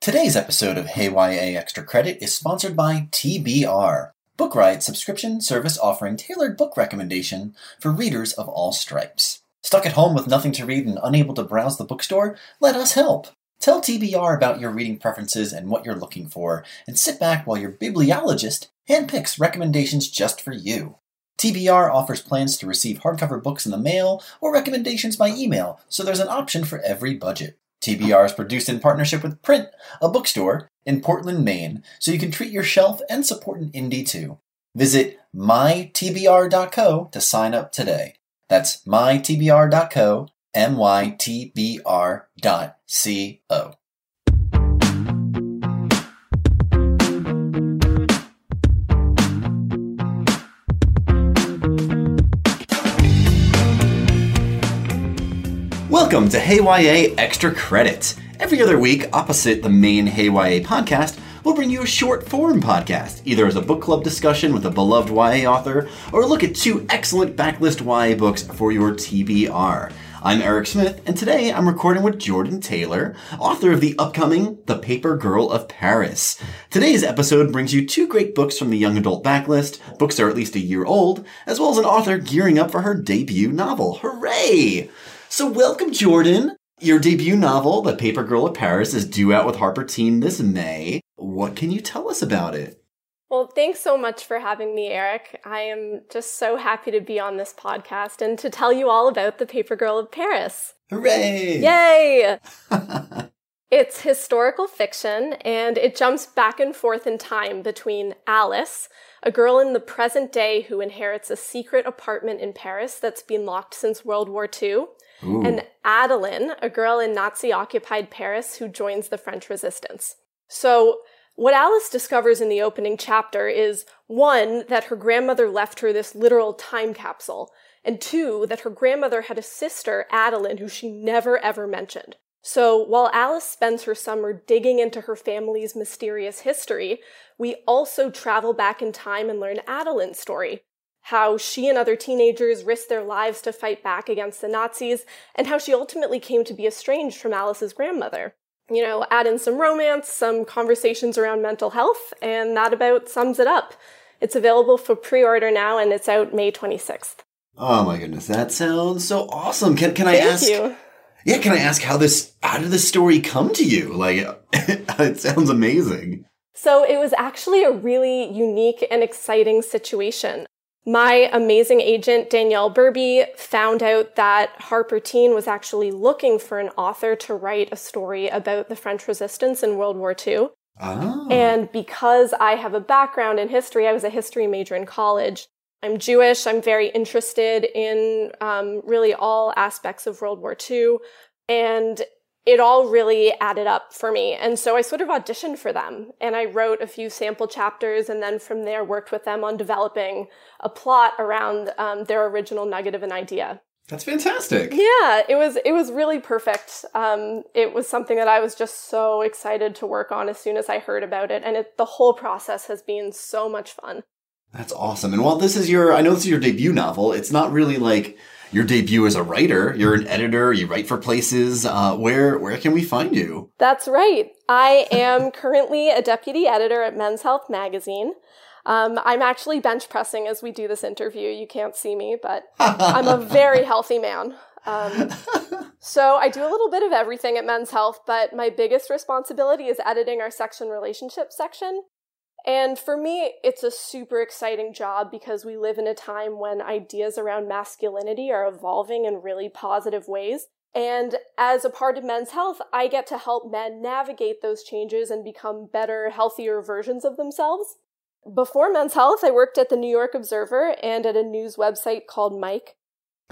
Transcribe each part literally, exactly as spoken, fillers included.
Today's episode of Hey Y A Extra Credit is sponsored by T B R, Book Riot's subscription service offering tailored book recommendation for readers of all stripes. Stuck at home with nothing to read and unable to browse the bookstore? Let us help! Tell T B R about your reading preferences and what you're looking for, and sit back while your bibliologist handpicks recommendations just for you. T B R offers plans to receive hardcover books in the mail or recommendations by email, so there's an option for every budget. T B R is produced in partnership with Print, a bookstore in Portland, Maine, so you can treat your shelf and support an indie too. Visit my t b r dot c o to sign up today. That's my t b r dot c o, M Y T B R dot C O. Welcome to Hey Y A Extra Credit. Every other week, opposite the main Hey Y A podcast, we'll bring you a short form podcast, either as a book club discussion with a beloved Y A author, or look at two excellent backlist Y A books for your T B R. I'm Eric Smith, and today I'm recording with Jordan Taylor, author of the upcoming The Paper Girl of Paris. Today's episode brings you two great books from the young adult backlist, books that are at least a year old, as well as an author gearing up for her debut novel. Hooray! So welcome, Jordan. Your debut novel, The Paper Girl of Paris, is due out with HarperTeen this May. What can you tell us about it? Well, thanks so much for having me, Eric. I am just so happy to be on this podcast and to tell you all about The Paper Girl of Paris. Hooray! Yay! It's historical fiction, and it jumps back and forth in time between Alice, a girl in the present day who inherits a secret apartment in Paris that's been locked since World War Two, Ooh. And Adeline, a girl in Nazi-occupied Paris who joins the French resistance. So what Alice discovers in the opening chapter is, one, that her grandmother left her this literal time capsule, and two, that her grandmother had a sister, Adeline, who she never ever mentioned. So while Alice spends her summer digging into her family's mysterious history, we also travel back in time and learn Adeline's story. How she and other teenagers risked their lives to fight back against the Nazis, and how she ultimately came to be estranged from Alice's grandmother. You know, add in some romance, some conversations around mental health, and that about sums it up. It's available for pre-order now, and it's out May twenty-sixth. Oh my goodness, that sounds so awesome. Can can I Thank ask? You. Yeah, can I ask how this, how did this story come to you? Like, it sounds amazing. So it was actually a really unique and exciting situation. My amazing agent, Danielle Burby, found out that HarperTeen was actually looking for an author to write a story about the French resistance in World War Two. Oh. And because I have a background in history, I was a history major in college. I'm Jewish. I'm very interested in um, really all aspects of World War Two. And it all really added up for me. And so I sort of auditioned for them, and I wrote a few sample chapters, and then from there worked with them on developing a plot around um, their original nugget of an idea. That's fantastic. Yeah, it was it was really perfect. Um, it was something that I was just so excited to work on as soon as I heard about it. And it, the whole process has been so much fun. That's awesome. And while this is your, I know this is your debut novel, it's not really like your debut as a writer. You're an editor. You write for places. Uh, where where can we find you? That's right. I am currently a deputy editor at Men's Health magazine. Um, I'm actually bench pressing as we do this interview. You can't see me, but I'm a very healthy man. Um, so I do a little bit of everything at Men's Health, but my biggest responsibility is editing our section, relationships section. And for me, it's a super exciting job because we live in a time when ideas around masculinity are evolving in really positive ways. And as a part of Men's Health, I get to help men navigate those changes and become better, healthier versions of themselves. Before Men's Health, I worked at the New York Observer and at a news website called Mike.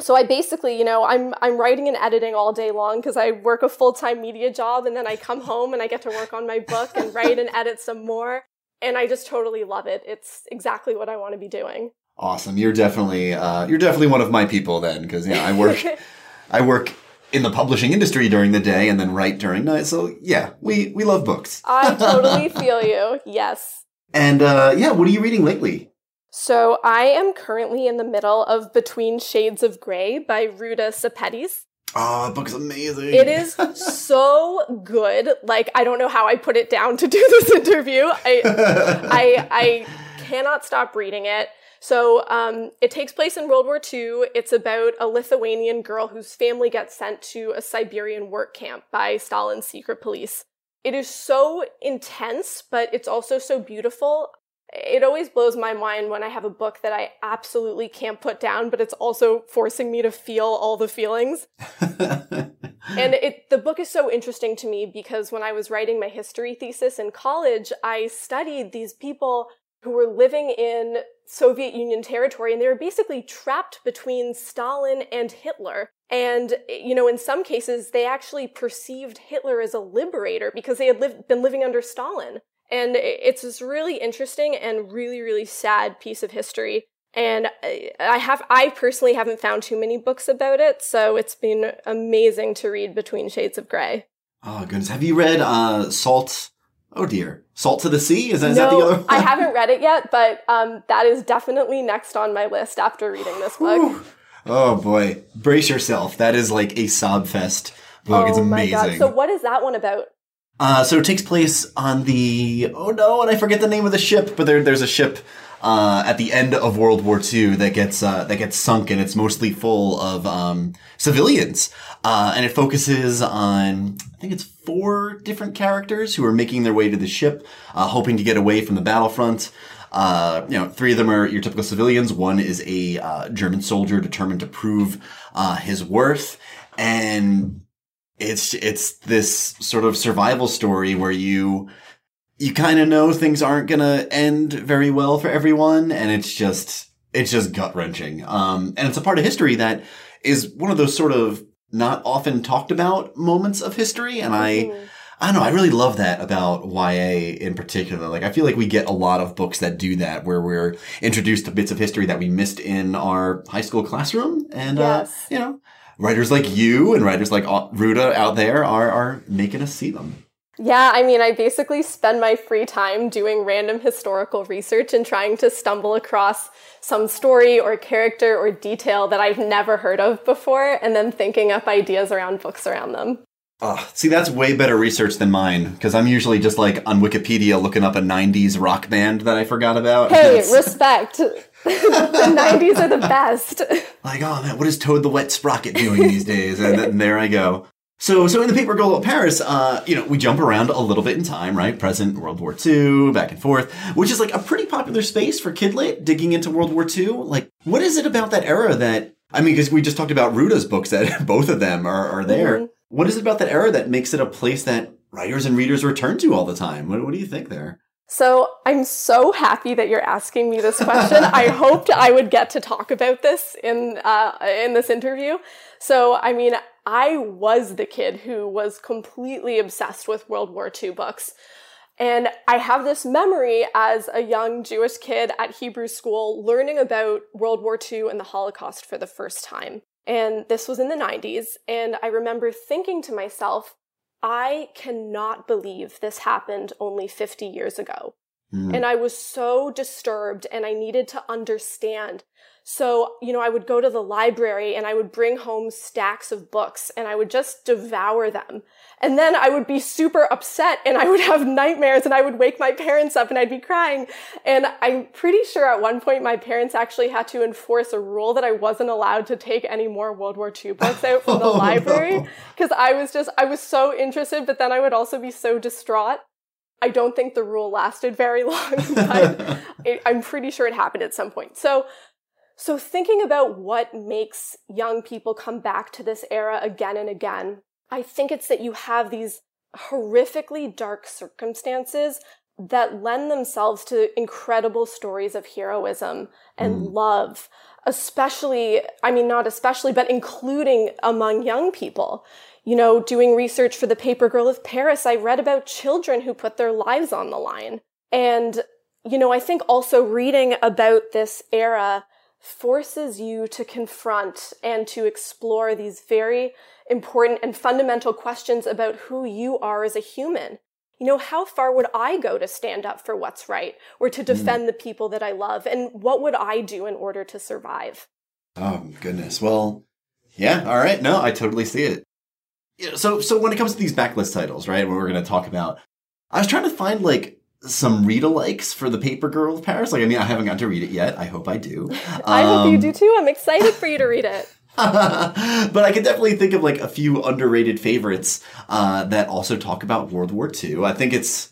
So I basically, you know, I'm I'm writing and editing all day long because I work a full-time media job, and then I come home and I get to work on my book and write and edit some more. And I just totally love it. It's exactly what I want to be doing. Awesome. You're definitely uh, you're definitely one of my people then, because yeah, I work I work in the publishing industry during the day and then write during night. So yeah, we, we love books. I totally feel you. Yes. And uh, yeah, what are you reading lately? So I am currently in the middle of Between Shades of Grey by Ruta Sepetis. Oh, the book's amazing. It is so good. Like, I don't know how I put it down to do this interview. I I, I cannot stop reading it. So um, it takes place in World War Two. It's about a Lithuanian girl whose family gets sent to a Siberian work camp by Stalin's secret police. It is so intense, but it's also so beautiful. It always blows my mind when I have a book that I absolutely can't put down, but it's also forcing me to feel all the feelings. And it, the book is so interesting to me because when I was writing my history thesis in college, I studied these people who were living in Soviet Union territory, and they were basically trapped between Stalin and Hitler. And, you know, in some cases, they actually perceived Hitler as a liberator because they had lived, been living under Stalin. And it's this really interesting and really, really sad piece of history. And I have, I personally haven't found too many books about it, so it's been amazing to read Between Shades of Grey. Oh, goodness. Have you read uh, Salt? Oh, dear. Salt to the Sea? Is that, no, is that the other one? I haven't read it yet, but um, that is definitely next on my list after reading this book. Oh, boy. Brace yourself. That is like a sob fest book. Oh, it's amazing. My God. So what is that one about? Uh, so it takes place on the, oh no, and I forget the name of the ship, but there, there's a ship uh, at the end of World War Two that gets uh, that gets sunk, and it's mostly full of um, civilians. Uh, and it focuses on, I think it's four different characters who are making their way to the ship, uh, hoping to get away from the battlefront. Uh, you know, three of them are your typical civilians. One is a uh, German soldier determined to prove uh, his worth, and It's it's this sort of survival story where you you kind of know things aren't gonna end very well for everyone, and it's just it's just gut wrenching. Um, and it's a part of history that is one of those sort of not often talked about moments of history. And I I don't know, I really love that about Y A in particular. Like, I feel like we get a lot of books that do that, where we're introduced to bits of history that we missed in our high school classroom, and yes. uh, you know. Writers like you and writers like Ruta out there are, are making us see them. Yeah, I mean, I basically spend my free time doing random historical research and trying to stumble across some story or character or detail that I've never heard of before, and then thinking up ideas around books around them. Oh, see, that's way better research than mine, because I'm usually just like on Wikipedia looking up a nineties rock band that I forgot about. Hey, that's... respect. The nineties are the best. Like, oh man, what is Toad the Wet Sprocket doing these days? And, and there I go. So, so in The Paper Girl of Paris, uh, you know, we jump around a little bit in time, right? Present, World War Two, back and forth, which is like a pretty popular space for kid lit, digging into World War Two. Like, what is it about that era that, I mean, because we just talked about Ruta's books that both of them are, are there. Mm-hmm. What is it about that era that makes it a place that writers and readers return to all the time? What, what do you think there? So I'm so happy that you're asking me this question. I hoped I would get to talk about this in uh, in this interview. So, I mean, I was the kid who was completely obsessed with World War Two books. And I have this memory as a young Jewish kid at Hebrew school learning about World War Two and the Holocaust for the first time. And this was in the nineties. And I remember thinking to myself, I cannot believe this happened only fifty years ago. Mm. And I was so disturbed, and I needed to understand. So, you know, I would go to the library and I would bring home stacks of books and I would just devour them. And then I would be super upset and I would have nightmares and I would wake my parents up and I'd be crying. And I'm pretty sure at one point my parents actually had to enforce a rule that I wasn't allowed to take any more World War Two books out from the oh, library because no. I was just, I was so interested, but then I would also be so distraught. I don't think the rule lasted very long, but it, I'm pretty sure it happened at some point. So, So thinking about what makes young people come back to this era again and again, I think it's that you have these horrifically dark circumstances that lend themselves to incredible stories of heroism and mm. love especially, I mean, not especially, but including among young people. You know, doing research for The Paper Girl of Paris, I read about children who put their lives on the line. And, you know, I think also reading about this era forces you to confront and to explore these very important and fundamental questions about who you are as a human. You know, how far would I go to stand up for what's right or to defend mm. the people that I love? And what would I do in order to survive? Oh, goodness. Well, yeah. All right. No, I totally see it. So so when it comes to these backlist titles, right, what we're going to talk about, I was trying to find, like, some read-alikes for The Paper Girl of Paris. Like, I mean, I haven't gotten to read it yet. I hope I do. I um, hope you do, too. I'm excited for you to read it. But I could definitely think of, like, a few underrated favorites uh, that also talk about World War Two. I think it's...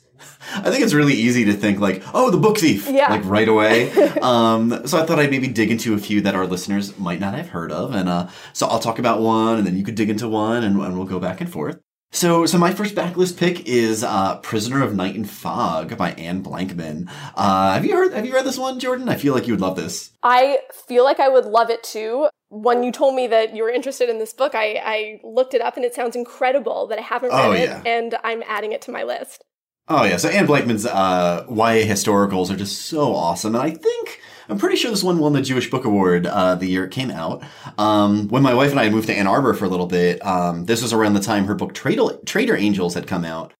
I think it's really easy to think, like, oh, the book thief, yeah. like, right away. um, so I thought I'd maybe dig into a few that our listeners might not have heard of. And uh, so I'll talk about one, and then you could dig into one, and, and we'll go back and forth. So so my first backlist pick is uh, Prisoner of Night and Fog by Anne Blankman. Uh, have you heard? Have you read this one, Jordan? I feel like you would love this. I feel like I would love it, too. When you told me that you were interested in this book, I, I looked it up, and it sounds incredible, but I haven't read oh, yeah. it, and I'm adding it to my list. Oh, yeah. So Anne Blankman's uh, Y A historicals are just so awesome. And I think, I'm pretty sure this one won the Jewish Book Award uh, the year it came out. Um, when my wife and I moved to Ann Arbor for a little bit, um, this was around the time her book Traitor, Traitor Angels had come out.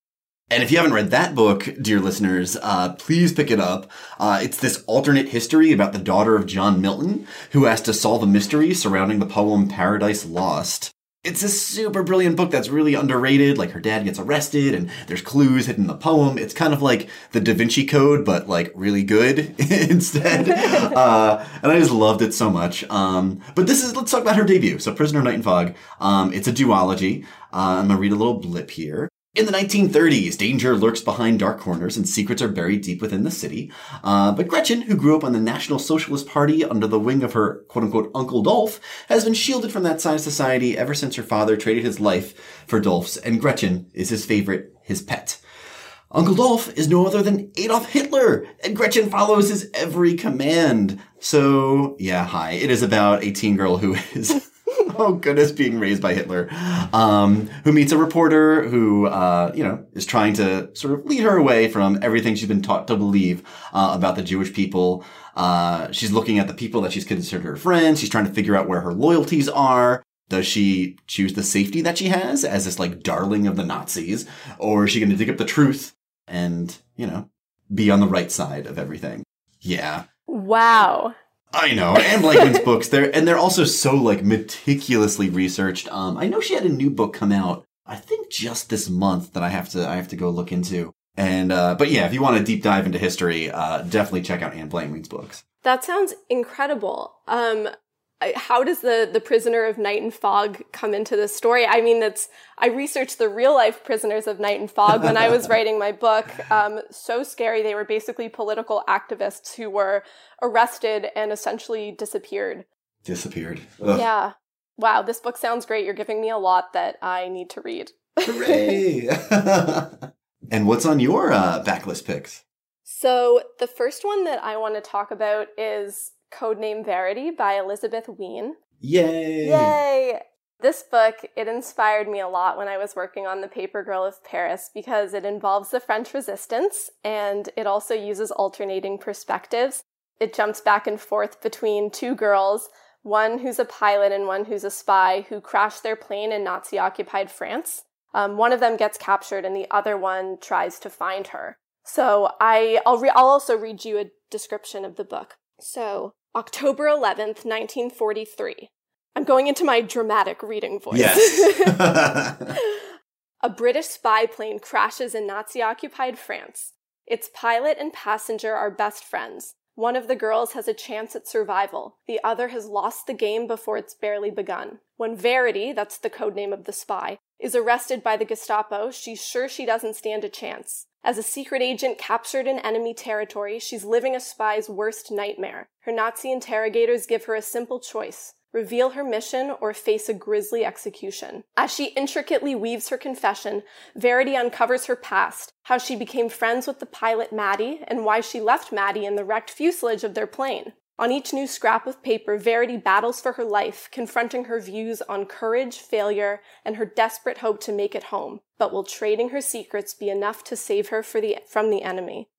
And if you haven't read that book, dear listeners, uh, please pick it up. Uh, it's this alternate history about the daughter of John Milton, who has to solve a mystery surrounding the poem Paradise Lost. It's a super brilliant book that's really underrated. Like, her dad gets arrested and there's clues hidden in the poem. It's kind of like the Da Vinci Code, but, like, really good instead. Uh, and I just loved it so much. Um, but this is, let's talk about her debut. So Prisoner of Night and Fog. Um, it's a duology. Uh, I'm going to read a little blip here. In the nineteen thirties, danger lurks behind dark corners and secrets are buried deep within the city. Uh, but Gretchen, who grew up on the National Socialist Party under the wing of her quote-unquote Uncle Dolph, has been shielded from that side of society ever since her father traded his life for Dolph's, and Gretchen is his favorite, his pet. Uncle Dolph is no other than Adolf Hitler, and Gretchen follows his every command. So, yeah, hi. It is about a teen girl who is... oh, goodness, being raised by Hitler, um, who meets a reporter who, uh, you know, is trying to sort of lead her away from everything she's been taught to believe uh, about the Jewish people. Uh, she's looking at the people that she's considered her friends. She's trying to figure out where her loyalties are. Does she choose the safety that she has as this, like, darling of the Nazis? Or is she going to dig up the truth and, you know, be on the right side of everything? Yeah. Wow. I know. Anne Blankman's books, they're, and they're also so, like, meticulously researched. Um, I know she had a new book come out, I think just this month, that I have to I have to go look into. And uh, but yeah, if you want a deep dive into history, uh, definitely check out Anne Blankman's books. That sounds incredible. Um, how does the the Prisoner of Night and Fog come into this story? I mean, that's I researched the real life prisoners of Night and Fog when I was writing my book. Um, so scary. They were basically political activists who were arrested and essentially disappeared. Disappeared. Ugh. Yeah. Wow. This book sounds great. You're giving me a lot that I need to read. Hooray. And what's on your uh, backlist picks? So the first one that I want to talk about is Codename Verity by Elizabeth Wein. Yay! Yay! This book, it inspired me a lot when I was working on The Paper Girl of Paris because it involves the French Resistance and it also uses alternating perspectives. It jumps back and forth between two girls, one who's a pilot and one who's a spy, who crashed their plane in Nazi-occupied France. Um, one of them gets captured and the other one tries to find her. So I, I'll, re- I'll also read you a description of the book. So... October eleventh, nineteen forty-three. I'm going into my dramatic reading voice. Yes. A British spy plane crashes in Nazi-occupied France. Its pilot and passenger are best friends. One of the girls has a chance at survival. The other has lost the game before it's barely begun. When Verity, that's the codename of the spy, is arrested by the Gestapo, she's sure she doesn't stand a chance. As a secret agent captured in enemy territory, she's living a spy's worst nightmare. Her Nazi interrogators give her a simple choice: reveal her mission or face a grisly execution. As she intricately weaves her confession, Verity uncovers her past, how she became friends with the pilot Maddie, and why she left Maddie in the wrecked fuselage of their plane. On each new scrap of paper, Verity battles for her life, confronting her views on courage, failure, and her desperate hope to make it home. But will trading her secrets be enough to save her for the, from the enemy?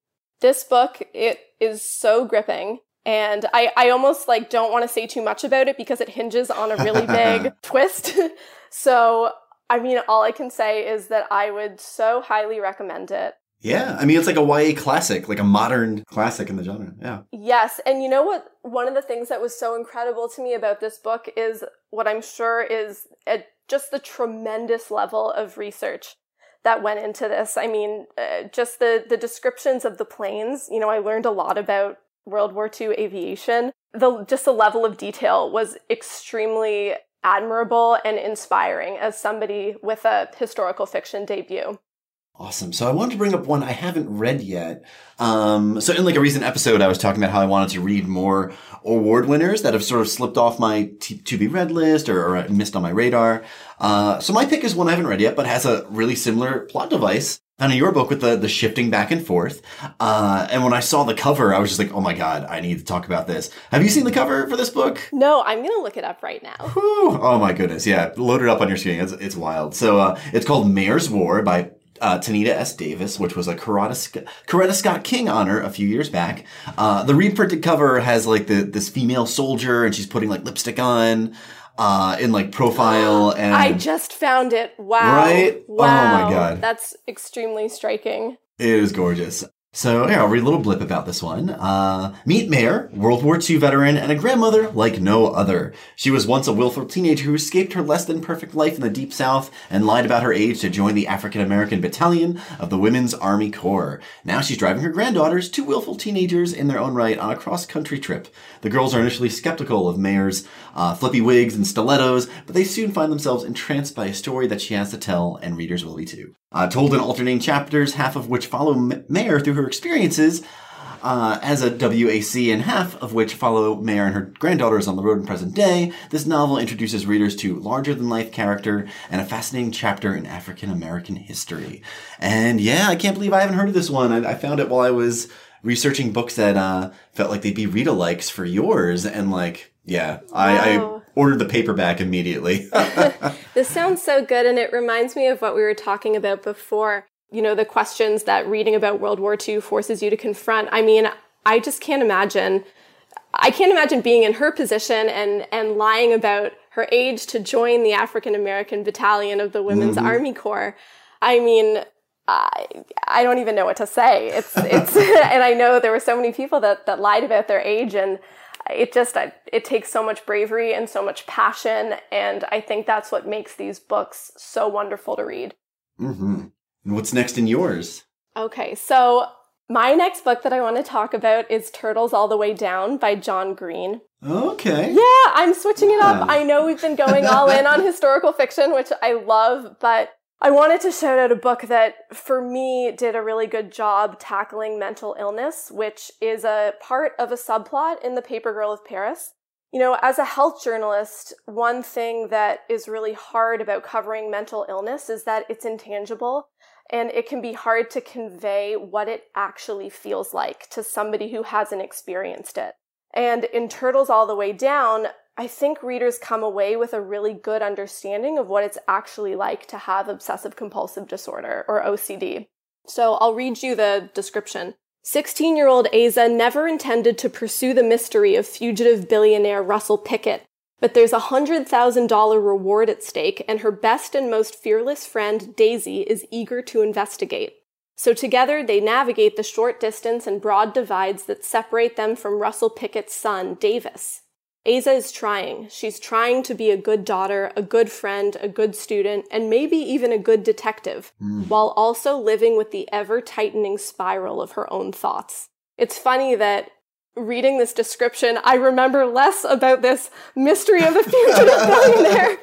This book, it is so gripping. And I, I almost like don't want to say too much about it because it hinges on a really big twist. So, I mean, all I can say is that I would so highly recommend it. Yeah, I mean, it's like a Y A classic, like a modern classic in the genre, yeah. Yes, and you know what? One of the things that was so incredible to me about this book is what I'm sure is a, just the tremendous level of research that went into this. I mean, uh, just the, the descriptions of the planes. You know, I learned a lot about World War Two aviation. The just the level of detail was extremely admirable and inspiring as somebody with a historical fiction debut. Awesome. So I wanted to bring up one I haven't read yet. Um, so in like a recent episode, I was talking about how I wanted to read more award winners that have sort of slipped off my t- to be read list or, or missed on my radar. Uh, so my pick is one I haven't read yet, but has a really similar plot device. Kind of your book with the, the shifting back and forth. Uh, and when I saw the cover, I was just like, oh my God, I need to talk about this. Have you seen the cover for this book? No, I'm going to look it up right now. Whew. Oh my goodness. Yeah. Load it up on your screen. It's, it's wild. So uh, it's called Mayor's War by Uh, Tanita S. Davis, which was a Coretta, Coretta Scott King honor a few years back. Uh, the reprinted cover has like the, this female soldier and she's putting like lipstick on, uh, in like profile. And I just found it. Wow. Right? Wow. Oh my God. That's extremely striking. It is gorgeous. So here, I'll read a little blip about this one. Uh, meet Mayor, World War Two veteran, and a grandmother like no other. She was once a willful teenager who escaped her less than perfect life in the Deep South and lied about her age to join the African American battalion of the Women's Army Corps. Now she's driving her granddaughters, two willful teenagers in their own right, on a cross-country trip. The girls are initially skeptical of Mayor's uh, flippy wigs and stilettos, but they soon find themselves entranced by a story that she has to tell, and readers will be too. Uh, told in alternating chapters, half of which follow M- Mayor through her experiences uh, as a W A C and half of which follow Mayor and her granddaughters on the road in present day, this novel introduces readers to larger-than-life character and a fascinating chapter in African-American history. And yeah, I can't believe I haven't heard of this one. I, I found it while I was researching books that uh, felt like they'd be read-alikes for yours, and like, yeah, wow. I... I ordered the paperback immediately. This sounds so good, and it reminds me of what we were talking about before. You know, the questions that reading about World War Two forces you to confront. I mean, I just can't imagine. I can't imagine being in her position and, and lying about her age to join the African American battalion of the Women's mm-hmm. Army Corps. I mean, I, I don't even know what to say. It's it's, and I know there were so many people that, that lied about their age, and It just, it takes so much bravery and so much passion, and I think that's what makes these books so wonderful to read. Mm-hmm. And what's next in yours? Okay, so my next book that I want to talk about is Turtles All the Way Down by John Green. Okay. Yeah, I'm switching it up. I know we've been going all in on historical fiction, which I love, but I wanted to shout out a book that, for me, did a really good job tackling mental illness, which is a part of a subplot in The Paper Girl of Paris. You know, as a health journalist, one thing that is really hard about covering mental illness is that it's intangible, and it can be hard to convey what it actually feels like to somebody who hasn't experienced it. And in Turtles All the Way Down, I think readers come away with a really good understanding of what it's actually like to have obsessive compulsive disorder, or O C D. So I'll read you the description. sixteen-year-old Aza never intended to pursue the mystery of fugitive billionaire Russell Pickett, but there's a one hundred thousand dollars reward at stake, and her best and most fearless friend, Daisy, is eager to investigate. So together they navigate the short distance and broad divides that separate them from Russell Pickett's son, Davis. Aza is trying. She's trying to be a good daughter, a good friend, a good student, and maybe even a good detective, mm. while also living with the ever-tightening spiral of her own thoughts. It's funny that reading this description, I remember less about this mystery of the fugitive billionaire,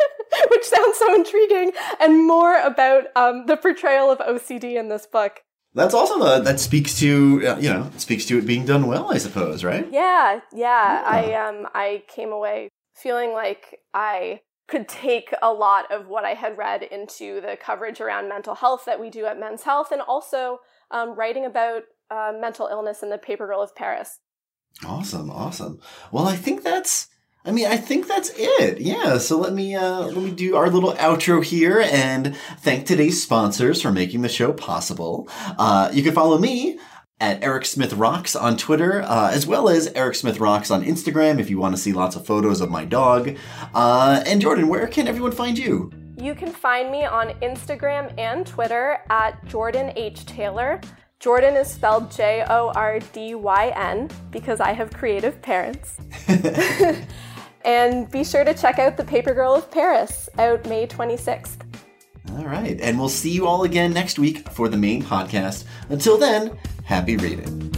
which sounds so intriguing, and more about um, the portrayal of O C D in this book. That's awesome. Uh, that speaks to, uh, you know, speaks to it being done well, I suppose, right? Yeah, yeah. I um, I came away feeling like I could take a lot of what I had read into the coverage around mental health that we do at Men's Health, and also um, writing about uh, mental illness in The Paper Girl of Paris. Awesome, awesome. Well, I think that's, I mean, I think that's it. Yeah, so let me uh, let me do our little outro here and thank today's sponsors for making the show possible. Uh, you can follow me at Eric Smith Rocks on Twitter, uh, as well as Eric Smith Rocks on Instagram if you want to see lots of photos of my dog. Uh, and Jordan, where can everyone find you? You can find me on Instagram and Twitter at Jordan H Taylor. Jordan is spelled J O R D Y N because I have creative parents. And be sure to check out The Paper Girl of Paris, out May twenty-sixth. All right. And we'll see you all again next week for the main podcast. Until then, happy reading.